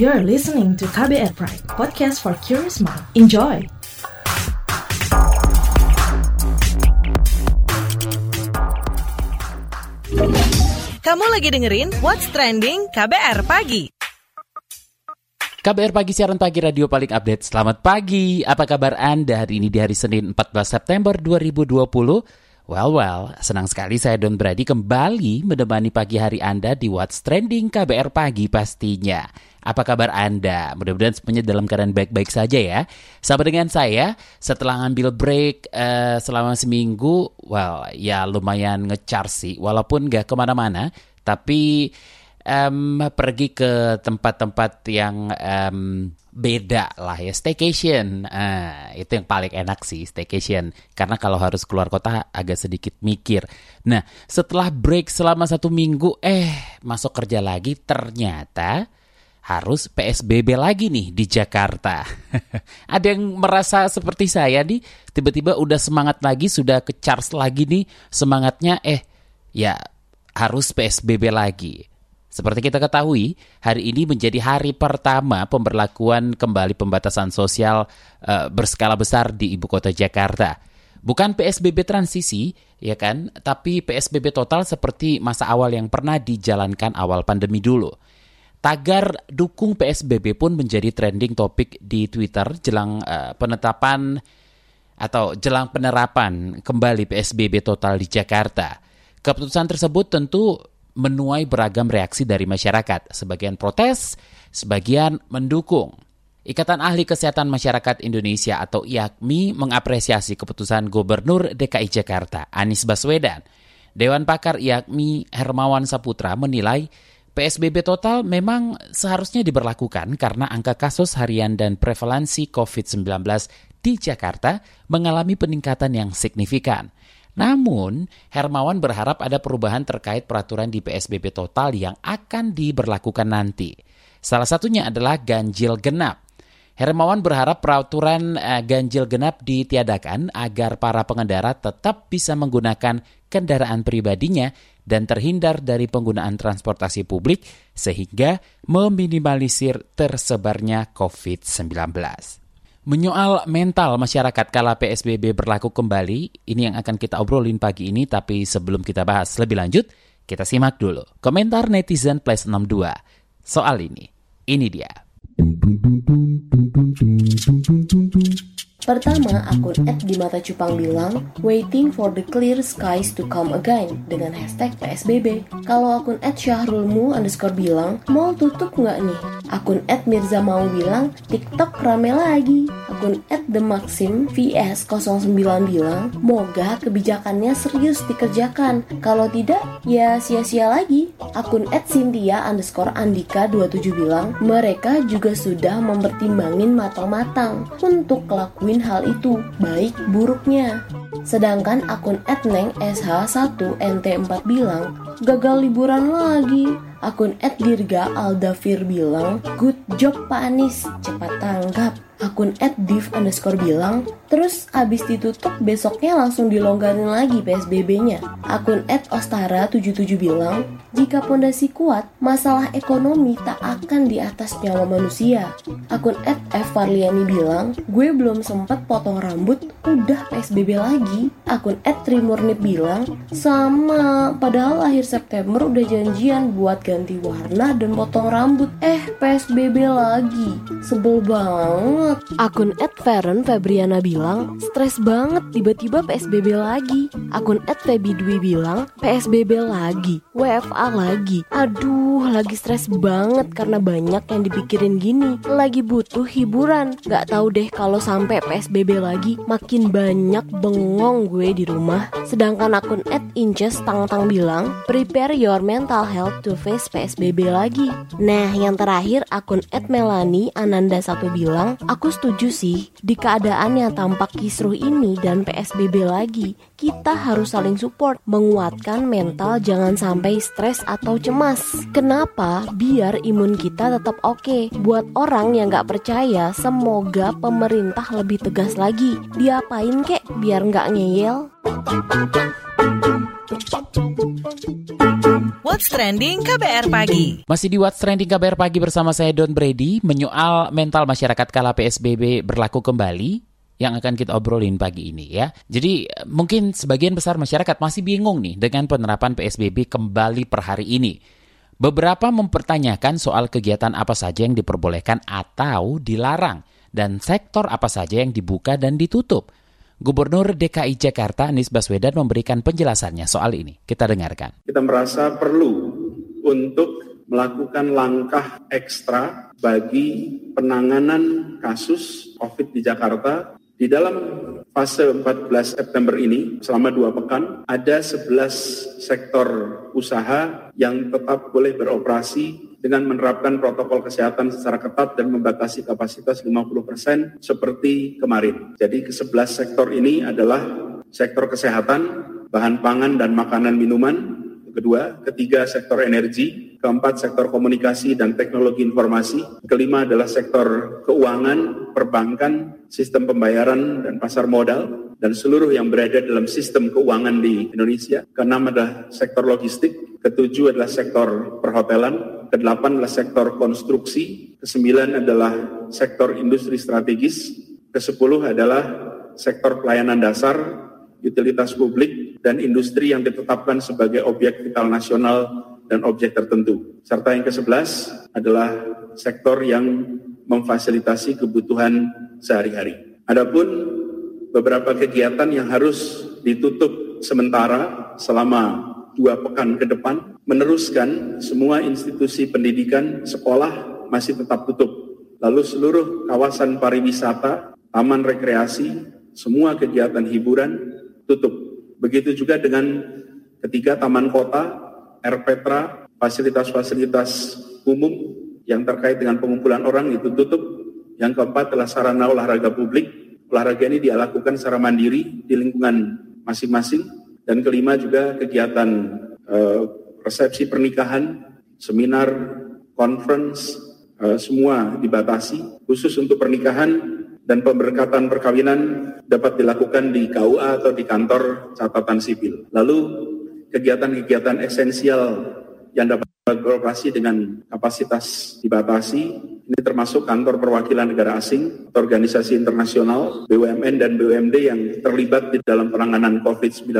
You're listening to KBR Prime, podcast for curious mind. Enjoy! Kamu lagi dengerin What's Trending KBR Pagi. KBR Pagi, siaran pagi radio paling update. Selamat pagi, apa kabar Anda hari ini di hari Senin 14 September 2020? Well, senang sekali saya Don Brady kembali menemani pagi hari Anda di What's Trending KBR Pagi pastinya. Apa kabar Anda? Mudah-mudahan semuanya dalam keadaan baik-baik saja ya. Sama dengan saya, setelah ngambil break selama seminggu, ya lumayan nge-charge sih, walaupun nggak kemana-mana, tapi pergi ke tempat-tempat yang beda lah ya, staycation. Itu yang paling enak sih, staycation, karena kalau harus keluar kota agak sedikit mikir. Nah, setelah break selama 1 minggu, masuk kerja lagi, ternyata harus PSBB lagi nih di Jakarta. Ada yang merasa seperti saya nih, tiba-tiba udah semangat lagi, sudah ke-charge lagi nih semangatnya, ya harus PSBB lagi. Seperti kita ketahui, hari ini menjadi hari pertama pemberlakuan kembali pembatasan sosial berskala besar di ibu kota Jakarta. Bukan PSBB transisi, ya kan, tapi PSBB total seperti masa awal yang pernah dijalankan awal pandemi dulu. Tagar dukung PSBB pun menjadi trending topik di Twitter jelang penerapan kembali PSBB total di Jakarta. Keputusan tersebut tentu menuai beragam reaksi dari masyarakat, sebagian protes, sebagian mendukung. Ikatan Ahli Kesehatan Masyarakat Indonesia atau IAKMI mengapresiasi keputusan Gubernur DKI Jakarta Anies Baswedan. Dewan Pakar IAKMI Hermawan Saputra menilai PSBB total memang seharusnya diberlakukan karena angka kasus harian dan prevalensi COVID-19 di Jakarta mengalami peningkatan yang signifikan. Namun, Hermawan berharap ada perubahan terkait peraturan di PSBB total yang akan diberlakukan nanti. Salah satunya adalah ganjil genap. Hermawan berharap peraturan ganjil genap ditiadakan agar para pengendara tetap bisa menggunakan kendaraan pribadinya dan terhindar dari penggunaan transportasi publik sehingga meminimalisir tersebarnya COVID-19. Menyoal mental masyarakat kala PSBB berlaku kembali, ini yang akan kita obrolin pagi ini. Tapi sebelum kita bahas lebih lanjut, kita simak dulu komentar netizen plus 62 soal ini. Ini dia. Pertama, akun @dimatacupang bilang, waiting for the clear skies to come again, dengan hashtag PSBB. Kalau akun @syahrulmu_ bilang, mall tutup nggak nih? Akun @mirzamau bilang, TikTok rame lagi. Akun @themaximvs09 bilang, moga kebijakannya serius dikerjakan, kalau tidak, ya sia-sia lagi. Akun @cynthia_andika27 bilang, mereka juga sudah mempertimbangin matang-matang untuk lakuin hal itu, baik buruknya. Sedangkan akun @neng_sh1nt4 bilang, gagal liburan lagi. Akun @dirga_aldafir bilang, good job Pak Anies, cepat tanggap. Akun @div_ bilang, terus abis ditutup besoknya langsung dilonggarin lagi PSBB-nya. Akun @ostara77 bilang, jika pondasi kuat, masalah ekonomi tak akan di atas nyawa manusia. Akun @ffarliani bilang, gue belum sempet potong rambut, udah PSBB lagi. Akun @trimurnip bilang, sama, padahal akhir September udah janjian buat ganti warna dan potong rambut. PSBB lagi, sebel banget. Akun @Feren_Febriana bilang, stres banget tiba-tiba PSBB lagi. Akun @Febidwi bilang, PSBB lagi, WFA lagi. Aduh, lagi stres banget karena banyak yang dipikirin gini. Lagi butuh hiburan. Gak tahu deh kalau sampai PSBB lagi, makin banyak bengong gue di rumah. Sedangkan akun @inces_tangtang bilang, prepare your mental health to face PSBB lagi. Nah, yang terakhir akun @Melani_Ananda1 bilang, aku setuju sih, di keadaan yang tampak kisruh ini dan PSBB lagi, kita harus saling support, menguatkan mental jangan sampai stres atau cemas. Kenapa? Biar imun kita tetap oke. Buat orang yang gak percaya, semoga pemerintah lebih tegas lagi. Diapain kek biar gak ngeyel? What's Trending KBR Pagi. Masih di What's Trending KBR Pagi bersama saya Don Brady. Menyoal mental masyarakat kala PSBB berlaku kembali yang akan kita obrolin pagi ini ya. Jadi mungkin sebagian besar masyarakat masih bingung nih dengan penerapan PSBB kembali per hari ini. Beberapa mempertanyakan soal kegiatan apa saja yang diperbolehkan atau dilarang dan sektor apa saja yang dibuka dan ditutup. Gubernur DKI Jakarta Anies Baswedan memberikan penjelasannya soal ini. Kita dengarkan. Kita merasa perlu untuk melakukan langkah ekstra bagi penanganan kasus COVID di Jakarta. Di dalam fase 14 September ini, selama 2 pekan, ada 11 sektor usaha yang tetap boleh beroperasi dengan menerapkan protokol kesehatan secara ketat dan membatasi kapasitas 50% seperti kemarin. Jadi ke-11 sektor ini adalah sektor kesehatan, bahan pangan dan makanan minuman, kedua, ketiga sektor energi, keempat sektor komunikasi dan teknologi informasi, kelima adalah sektor keuangan, perbankan, sistem pembayaran dan pasar modal, dan seluruh yang berada dalam sistem keuangan di Indonesia. Keenam adalah sektor logistik, ketujuh adalah sektor perhotelan, kedelapan adalah sektor konstruksi, kesembilan adalah sektor industri strategis, kesepuluh adalah sektor pelayanan dasar, utilitas publik, dan industri yang ditetapkan sebagai objek vital nasional dan objek tertentu. Serta yang ke-11 adalah sektor yang memfasilitasi kebutuhan sehari-hari. Adapun beberapa kegiatan yang harus ditutup sementara selama 2 pekan ke depan, meneruskan semua institusi pendidikan, sekolah masih tetap tutup. Lalu seluruh kawasan pariwisata, taman rekreasi, semua kegiatan hiburan tutup. Begitu juga dengan ketiga taman kota, RPtra, fasilitas-fasilitas umum yang terkait dengan pengumpulan orang itu tutup. Yang keempat adalah sarana olahraga publik. Olahraga ini dilakukan secara mandiri di lingkungan masing-masing. Dan kelima juga kegiatan resepsi pernikahan, seminar, conference, semua dibatasi. Khusus untuk pernikahan dan pemberkatan perkawinan dapat dilakukan di KUA atau di kantor catatan sipil. Lalu kegiatan-kegiatan esensial yang dapat beroperasi dengan kapasitas dibatasi, ini termasuk kantor perwakilan negara asing, organisasi internasional, BUMN dan BUMD yang terlibat di dalam penanganan COVID-19,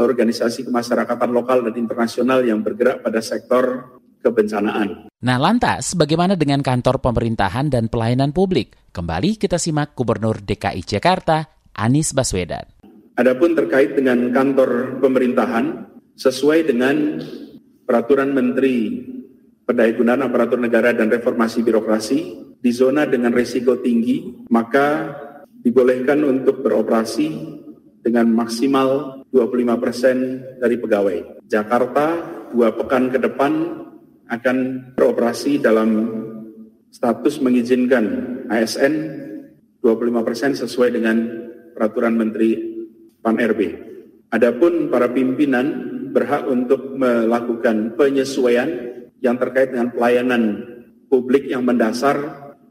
organisasi kemasyarakatan lokal dan internasional yang bergerak pada sektor kebencanaan. Nah lantas, bagaimana dengan kantor pemerintahan dan pelayanan publik? Kembali kita simak Gubernur DKI Jakarta, Anies Baswedan. Adapun terkait dengan kantor pemerintahan, sesuai dengan Peraturan Menteri Pendayagunaan Aparatur Negara dan Reformasi Birokrasi, di zona dengan risiko tinggi, maka dibolehkan untuk beroperasi dengan maksimal 25% dari pegawai. Jakarta 2 pekan ke depan akan beroperasi dalam status mengizinkan ASN 25% sesuai dengan Peraturan Menteri PAN-RB. Adapun para pimpinan berhak untuk melakukan penyesuaian yang terkait dengan pelayanan publik yang mendasar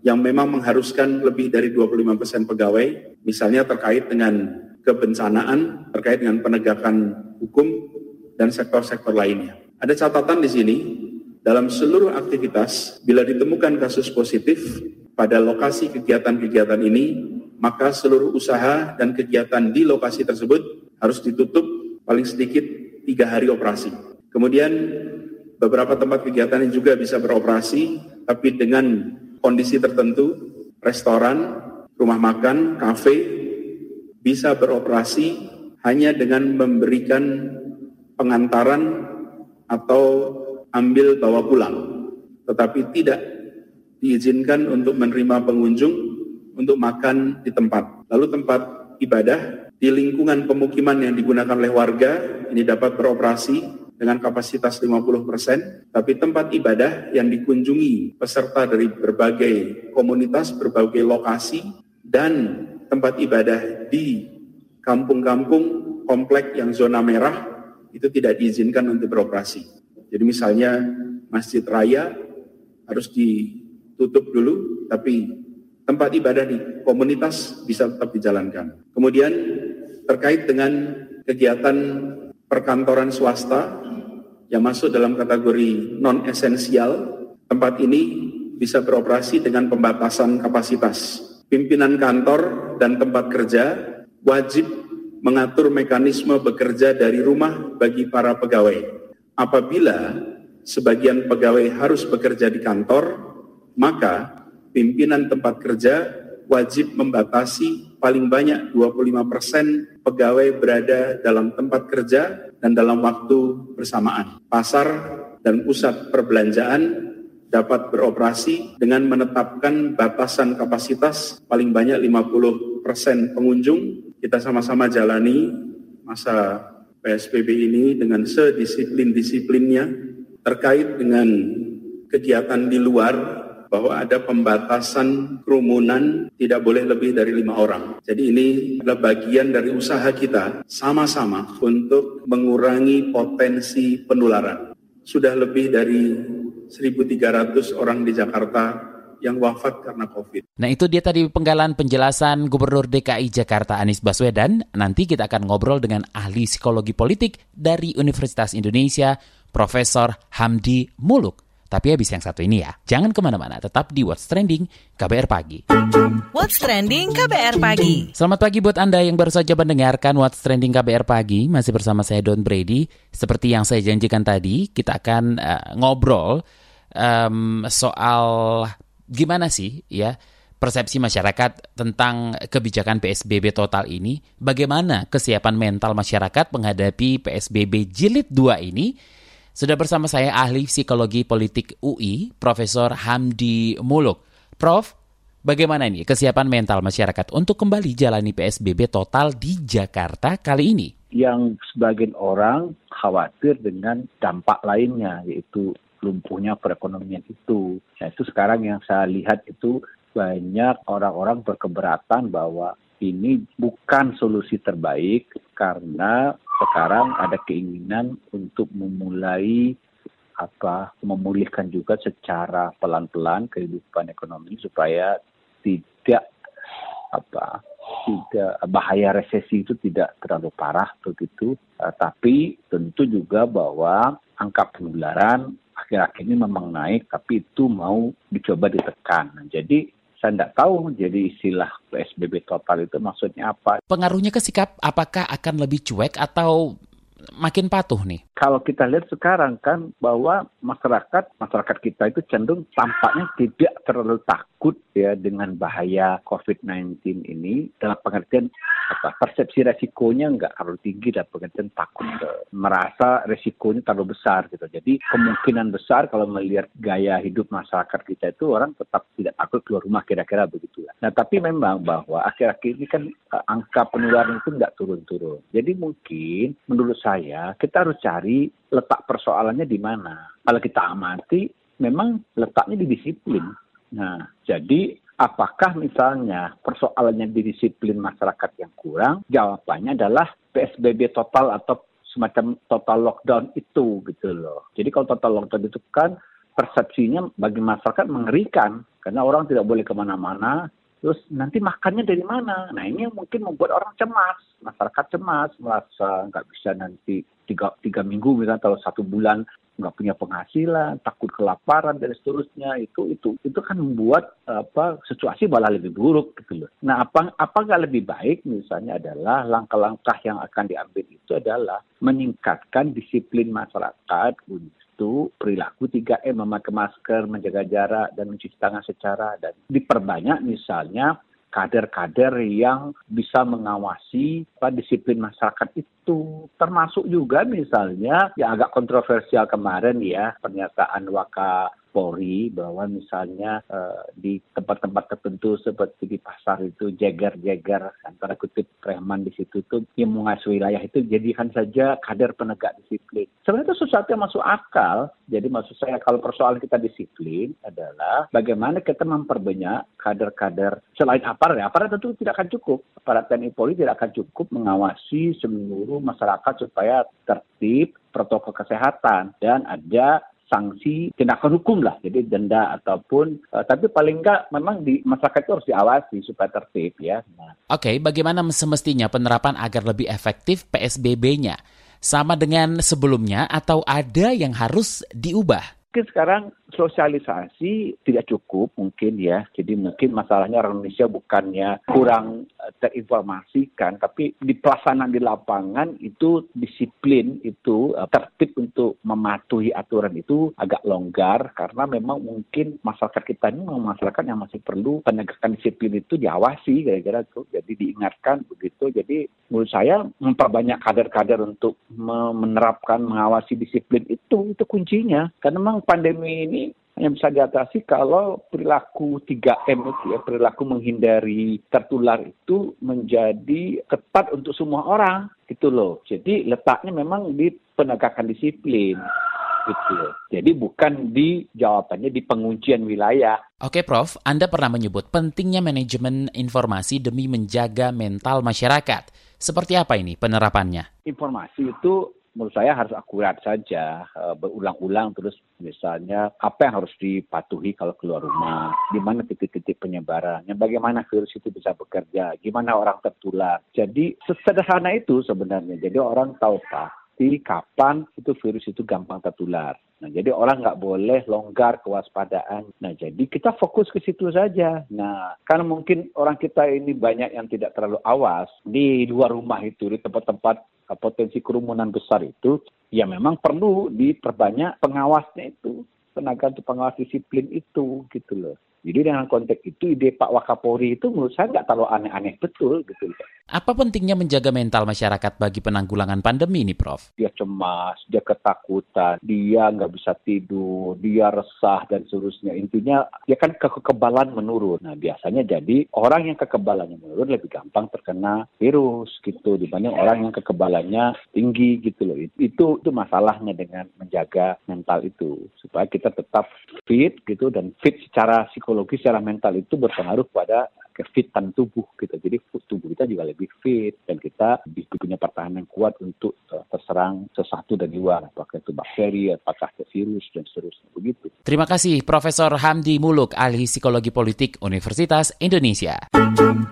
yang memang mengharuskan lebih dari 25% pegawai, misalnya terkait dengan kebencanaan, terkait dengan penegakan hukum, dan sektor-sektor lainnya. Ada catatan di sini, dalam seluruh aktivitas, bila ditemukan kasus positif pada lokasi kegiatan-kegiatan ini, maka seluruh usaha dan kegiatan di lokasi tersebut harus ditutup paling sedikit 3 hari operasi. Kemudian beberapa tempat kegiatan yang juga bisa beroperasi, tapi dengan kondisi tertentu, restoran, rumah makan, kafe, bisa beroperasi hanya dengan memberikan pengantaran atau ambil bawa pulang. Tetapi tidak diizinkan untuk menerima pengunjung untuk makan di tempat. Lalu tempat ibadah, di lingkungan pemukiman yang digunakan oleh warga, ini dapat beroperasi dengan kapasitas 50%, tapi tempat ibadah yang dikunjungi peserta dari berbagai komunitas, berbagai lokasi, dan tempat ibadah di kampung-kampung, komplek yang zona merah, itu tidak diizinkan untuk beroperasi. Jadi misalnya masjid raya harus ditutup dulu, tapi tempat ibadah di komunitas bisa tetap dijalankan. Kemudian terkait dengan kegiatan perkantoran swasta yang masuk dalam kategori non-esensial, tempat ini bisa beroperasi dengan pembatasan kapasitas. Pimpinan kantor dan tempat kerja wajib mengatur mekanisme bekerja dari rumah bagi para pegawai. Apabila sebagian pegawai harus bekerja di kantor, maka pimpinan tempat kerja wajib membatasi paling banyak 25% pegawai berada dalam tempat kerja dan dalam waktu bersamaan. Pasar dan pusat perbelanjaan dapat beroperasi dengan menetapkan batasan kapasitas paling banyak 50% pengunjung. Kita sama-sama jalani masa PSBB ini dengan sedisiplin-disiplinnya. Terkait dengan kegiatan di luar, bahwa ada pembatasan kerumunan tidak boleh lebih dari 5 orang. Jadi ini adalah bagian dari usaha kita sama-sama untuk mengurangi potensi penularan. Sudah lebih dari 1.300 orang di Jakarta yang wafat karena COVID. Nah, itu dia tadi penggalan penjelasan Gubernur DKI Jakarta Anies Baswedan. Nanti kita akan ngobrol dengan ahli psikologi politik dari Universitas Indonesia, Profesor Hamdi Muluk. Tapi habis yang satu ini ya, jangan kemana-mana, tetap di What's Trending KBR Pagi. What's Trending KBR Pagi. Selamat pagi buat Anda yang baru saja mendengarkan What's Trending KBR Pagi. Masih bersama saya Don Brady. Seperti yang saya janjikan tadi, kita akan ngobrol soal gimana sih ya persepsi masyarakat tentang kebijakan PSBB total ini. Bagaimana kesiapan mental masyarakat menghadapi PSBB jilid 2 ini. Sudah bersama saya ahli psikologi politik UI, Profesor Hamdi Muluk. Prof, bagaimana nih kesiapan mental masyarakat untuk kembali jalani PSBB total di Jakarta kali ini? Yang sebagian orang khawatir dengan dampak lainnya, yaitu lumpuhnya perekonomian itu. Nah, itu sekarang yang saya lihat itu banyak orang-orang berkeberatan bahwa ini bukan solusi terbaik karena sekarang ada keinginan untuk memulai memulihkan juga secara pelan-pelan kehidupan ekonomi supaya tidak bahaya resesi itu tidak terlalu parah begitu. Tapi tentu juga bahwa angka penularan akhir-akhir ini memang naik, tapi itu mau dicoba ditekan. Jadi saya tidak tahu, jadi istilah PSBB total itu maksudnya apa. Pengaruhnya ke sikap, apakah akan lebih cuek atau makin patuh nih? Kalau kita lihat sekarang kan bahwa masyarakat kita itu cenderung tampaknya tidak terlalu takut ya dengan bahaya COVID-19 ini. Dalam pengertian persepsi resikonya nggak terlalu tinggi dan pengertian takut merasa resikonya terlalu besar gitu. Jadi kemungkinan besar kalau melihat gaya hidup masyarakat kita itu orang tetap tidak takut keluar rumah kira-kira begitulah. Nah tapi memang bahwa akhir-akhir ini kan angka penularan itu nggak turun-turun. Jadi mungkin menurut saya kita harus cari letak persoalannya di mana. Kalau kita amati memang letaknya di disiplin. Nah jadi apakah misalnya persoalannya di disiplin masyarakat yang kurang? Jawabannya adalah PSBB total atau semacam total lockdown itu gitu loh. Jadi kalau total lockdown itu kan persepsinya bagi masyarakat mengerikan. Karena orang tidak boleh kemana-mana. Terus nanti makannya dari mana? Nah ini mungkin membuat orang cemas. Masyarakat cemas, merasa nggak bisa nanti 3 minggu misalnya atau 1 bulan. Nggak punya penghasilan, takut kelaparan dan seterusnya, itu kan membuat situasi malah lebih buruk gitu loh. Nah, apa nggak lebih baik misalnya adalah langkah-langkah yang akan diambil itu adalah meningkatkan disiplin masyarakat untuk perilaku 3M, memakai masker, menjaga jarak dan mencuci tangan secara, dan diperbanyak misalnya kader-kader yang bisa mengawasi disiplin masyarakat itu. Termasuk juga misalnya yang agak kontroversial kemarin ya pernyataan Wakapolri bahwa misalnya di tempat-tempat tertentu seperti di pasar itu jeger-jeger antara kutip preman di situ tuh yang menguasai wilayah itu jadikan saja kader penegak disiplin. Sebenarnya itu sesuatu yang masuk akal. Jadi maksud saya kalau persoalan kita disiplin adalah bagaimana kita memperbanyak kader-kader selain aparat. Aparat tentu tidak akan cukup. Aparat TNI Polri tidak akan cukup mengawasi seluruh masyarakat supaya tertib protokol kesehatan dan ada sanksi tindakan hukum lah, jadi denda ataupun tapi paling enggak memang di masyarakat itu harus diawasi supaya tertib ya. Nah. Oke, bagaimana semestinya penerapan agar lebih efektif PSBB-nya? sama dengan sebelumnya atau ada yang harus diubah? Mungkin sekarang sosialisasi tidak cukup mungkin ya. Jadi mungkin masalahnya orang Indonesia bukannya kurang terinformasikan, tapi di pelaksanaan di lapangan itu disiplin itu tertib untuk mematuhi aturan itu agak longgar karena memang mungkin masyarakat kita ini masyarakat yang masih perlu penegakan disiplin itu diawasi gara-gara itu. Jadi diingatkan begitu. Jadi menurut saya memperbanyak kader-kader untuk menerapkan mengawasi disiplin itu kuncinya. Karena memang pandemi ini hanya bisa diatasi kalau perilaku 3M itu ya, perilaku menghindari tertular itu menjadi ketat untuk semua orang gitu loh. Jadi letaknya memang di penegakan disiplin gitu. Jadi bukan di jawabannya di penguncian wilayah. Oke Prof, Anda pernah menyebut pentingnya manajemen informasi demi menjaga mental masyarakat. Seperti apa ini penerapannya? Informasi itu menurut saya harus akurat saja, berulang-ulang terus misalnya apa yang harus dipatuhi kalau keluar rumah, di mana titik-titik penyebarannya, bagaimana virus itu bisa bekerja, gimana orang tertular. Jadi sesederhana itu sebenarnya, jadi orang tahu pasti kapan itu virus itu gampang tertular. Nah, jadi orang nggak boleh longgar kewaspadaan. Nah, jadi kita fokus ke situ saja. Nah, karena mungkin orang kita ini banyak yang tidak terlalu awas di luar rumah itu, di tempat-tempat potensi kerumunan besar itu, ya memang perlu diperbanyak pengawasnya itu, tenaga untuk pengawas disiplin itu, gitu loh. Jadi dengan konteks itu, ide Pak Wakapolri itu menurut saya nggak terlalu aneh-aneh betul, gitu loh. Apa pentingnya menjaga mental masyarakat bagi penanggulangan pandemi ini, Prof? Dia cemas, dia ketakutan, dia nggak bisa tidur, dia resah, dan seterusnya. Intinya, dia kan kekebalan menurun. Nah, biasanya jadi orang yang kekebalannya menurun lebih gampang terkena virus, gitu, dibanding orang yang kekebalannya tinggi, gitu loh. Itu masalahnya dengan menjaga mental itu. Supaya kita tetap fit, gitu, dan fit secara psikologi. Secara mental itu berpengaruh pada kefitan tubuh kita. Jadi tubuh kita juga lebih fit dan kita punya pertahanan kuat untuk terserang sesuatu dari luar, apakah itu bakteri, apakah itu virus, dan seterusnya. Begitu. Terima kasih Profesor Hamdi Muluk, ahli psikologi politik Universitas Indonesia.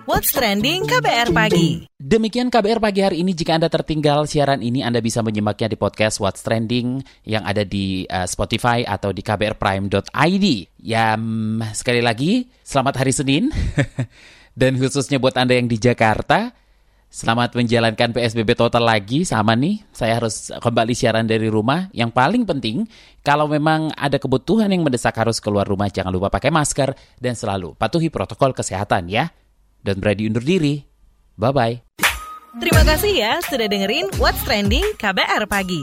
What's Trending KBR Pagi. Demikian KBR Pagi hari ini. Jika Anda tertinggal siaran ini, Anda bisa menyimaknya di podcast What's Trending yang ada di Spotify atau di kbrprime.id. Ya, sekali lagi, selamat hari Senin. Dan khususnya buat Anda yang di Jakarta, selamat menjalankan PSBB total lagi. Sama nih, saya harus kembali siaran dari rumah. Yang paling penting, kalau memang ada kebutuhan yang mendesak harus keluar rumah, jangan lupa pakai masker dan selalu patuhi protokol kesehatan ya. Don Brady undur diri. Bye-bye. Terima kasih ya sudah dengerin What's Trending KBR Pagi.